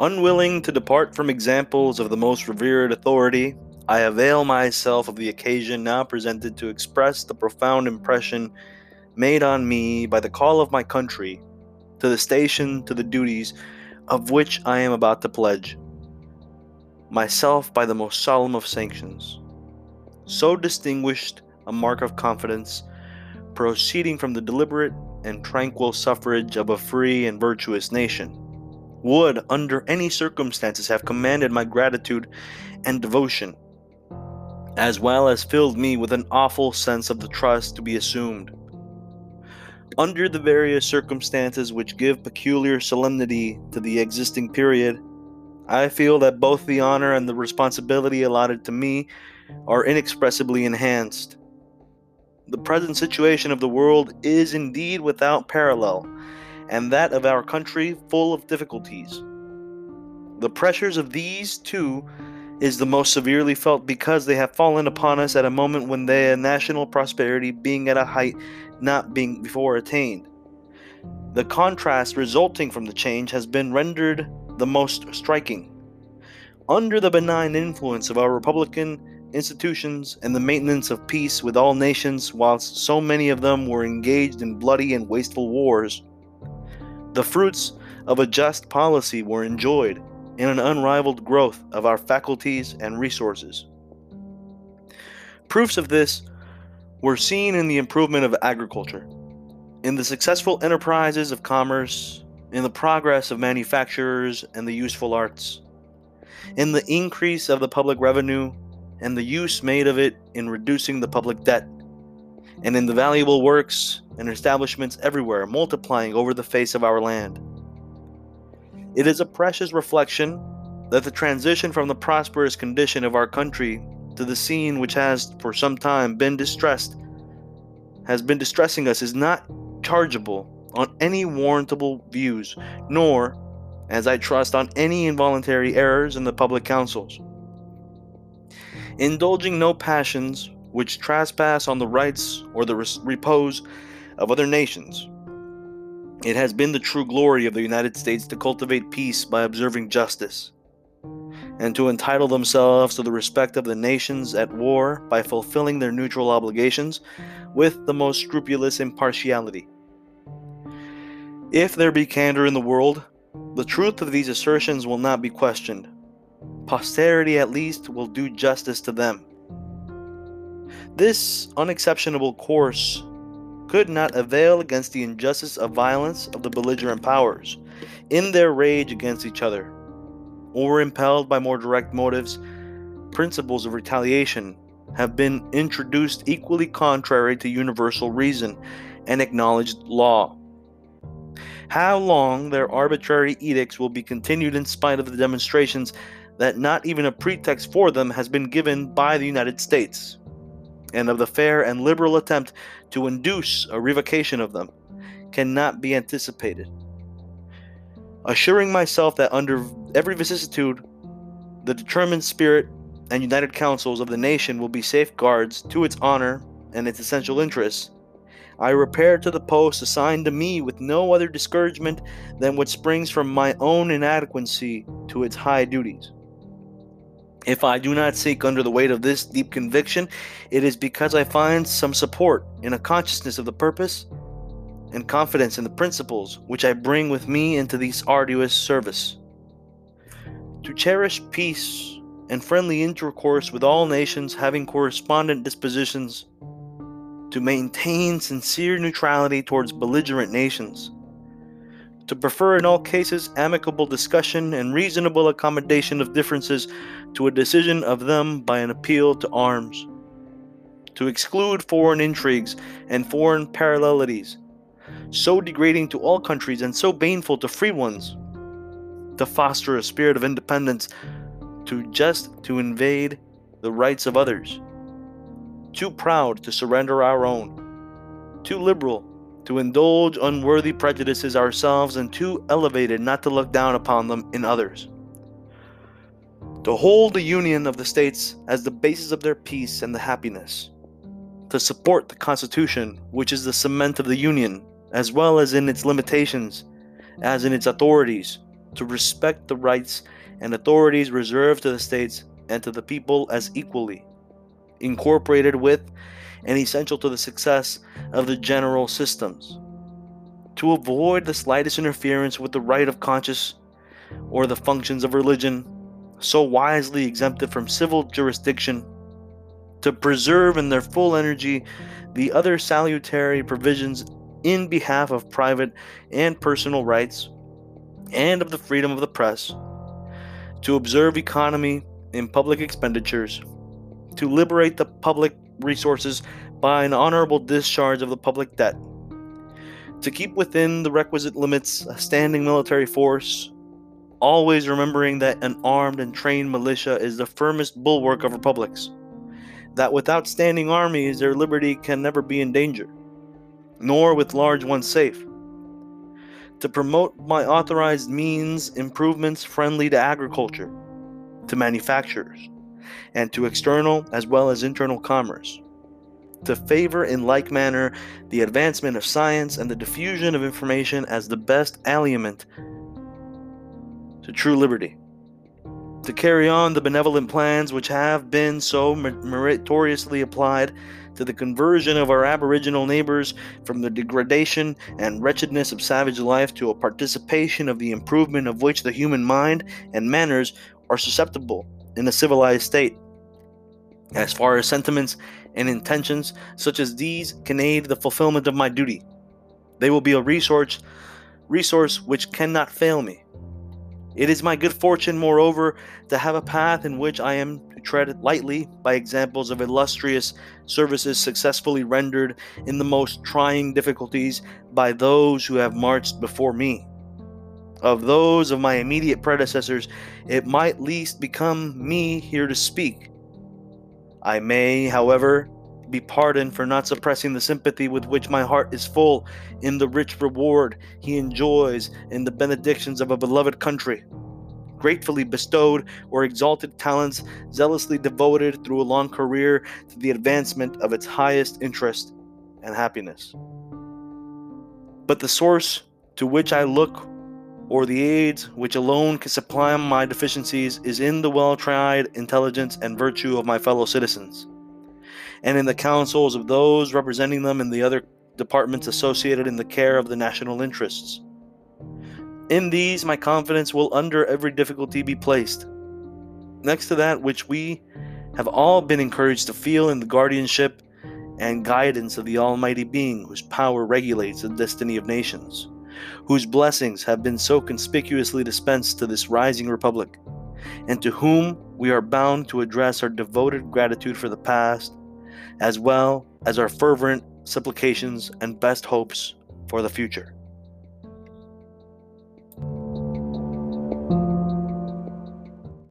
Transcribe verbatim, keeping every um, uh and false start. Unwilling to depart from examples of the most revered authority, I avail myself of the occasion now presented to express the profound impression made on me by the call of my country, to the station, to the duties of which I am about to pledge myself by the most solemn of sanctions. So distinguished a mark of confidence, proceeding from the deliberate and tranquil suffrage of a free and virtuous nation, would under any circumstances have commanded my gratitude and devotion, as well as filled me with an awful sense of the trust to be assumed. Under the various circumstances which give peculiar solemnity to the existing period, I feel that both the honor and the responsibility allotted to me are inexpressibly enhanced. The present situation of the world is indeed without parallel, and that of our country full of difficulties. The pressures of these, too, is the most severely felt because they have fallen upon us at a moment when their national prosperity being at a height not being before attained. The contrast resulting from the change has been rendered the most striking. Under the benign influence of our republican institutions and the maintenance of peace with all nations, whilst so many of them were engaged in bloody and wasteful wars, the fruits of a just policy were enjoyed in an unrivaled growth of our faculties and resources. Proofs of this were seen in the improvement of agriculture, in the successful enterprises of commerce, in the progress of manufactures and the useful arts, in the increase of the public revenue and the use made of it in reducing the public debt, and in the valuable works and establishments everywhere multiplying over the face of our land. It is a precious reflection that the transition from the prosperous condition of our country to the scene which has for some time been distressed, has been distressing us, is not chargeable on any warrantable views, nor, as I trust, on any involuntary errors in the public councils. Indulging no passions which trespass on the rights or the res- repose of other nations, it has been the true glory of the United States to cultivate peace by observing justice, and to entitle themselves to the respect of the nations at war by fulfilling their neutral obligations with the most scrupulous impartiality. If there be candor in the world, the truth of these assertions will not be questioned. Posterity at least will do justice to them. This unexceptionable course could not avail against the injustice of violence of the belligerent powers, in their rage against each other, or impelled by more direct motives. Principles of retaliation have been introduced equally contrary to universal reason and acknowledged law. How long their arbitrary edicts will be continued in spite of the demonstrations that not even a pretext for them has been given by the United States, and of the fair and liberal attempt to induce a revocation of them, cannot be anticipated. Assuring myself that under every vicissitude, the determined spirit and united counsels of the nation will be safeguards to its honor and its essential interests, I repair to the post assigned to me with no other discouragement than what springs from my own inadequacy to its high duties. If I do not sink under the weight of this deep conviction, it is because I find some support in a consciousness of the purpose and confidence in the principles which I bring with me into this arduous service. To cherish peace and friendly intercourse with all nations having correspondent dispositions, to maintain sincere neutrality towards belligerent nations, to prefer in all cases amicable discussion and reasonable accommodation of differences to a decision of them by an appeal to arms, to exclude foreign intrigues and foreign parallelities, so degrading to all countries and so baneful to free ones, to foster a spirit of independence, to just to invade the rights of others, too proud to surrender our own, too liberal to indulge unworthy prejudices ourselves, and too elevated not to look down upon them in others. To hold the union of the states as the basis of their peace and the happiness. To support the Constitution, which is the cement of the union, as well as in its limitations, as in its authorities, to respect the rights and authorities reserved to the states and to the people as equally incorporated with and essential to the success of the general systems, to avoid the slightest interference with the right of conscience or the functions of religion, so wisely exempted from civil jurisdiction, to preserve in their full energy the other salutary provisions in behalf of private and personal rights and of the freedom of the press, to observe economy in public expenditures, to liberate the public resources by an honorable discharge of the public debt, to keep within the requisite limits a standing military force, always remembering that an armed and trained militia is the firmest bulwark of republics, that without standing armies their liberty can never be in danger, nor with large ones safe, to promote by authorized means improvements friendly to agriculture, to manufacturers, and to external as well as internal commerce, to favor in like manner the advancement of science and the diffusion of information as the best aliment to true liberty, to carry on the benevolent plans which have been so meritoriously applied to the conversion of our aboriginal neighbors from the degradation and wretchedness of savage life to a participation of the improvement of which the human mind and manners are susceptible in a civilized state. As far as sentiments and intentions such as these can aid the fulfillment of my duty, they will be a resource, resource which cannot fail me. It is my good fortune, moreover, to have a path in which I am to tread lightly by examples of illustrious services successfully rendered in the most trying difficulties by those who have marched before me. Of those of my immediate predecessors, it might least become me here to speak. I may, however, be pardoned for not suppressing the sympathy with which my heart is full in the rich reward he enjoys in the benedictions of a beloved country, gratefully bestowed or exalted talents zealously devoted through a long career to the advancement of its highest interest and happiness. But the source to which I look, or the aids which alone can supply my deficiencies, is in the well-tried intelligence and virtue of my fellow citizens, and in the councils of those representing them in the other departments associated in the care of the national interests. In these, my confidence will under every difficulty be placed, next to that which we have all been encouraged to feel in the guardianship and guidance of the Almighty Being, whose power regulates the destiny of nations, whose blessings have been so conspicuously dispensed to this rising republic, and to whom we are bound to address our devoted gratitude for the past, as well as our fervent supplications and best hopes for the future.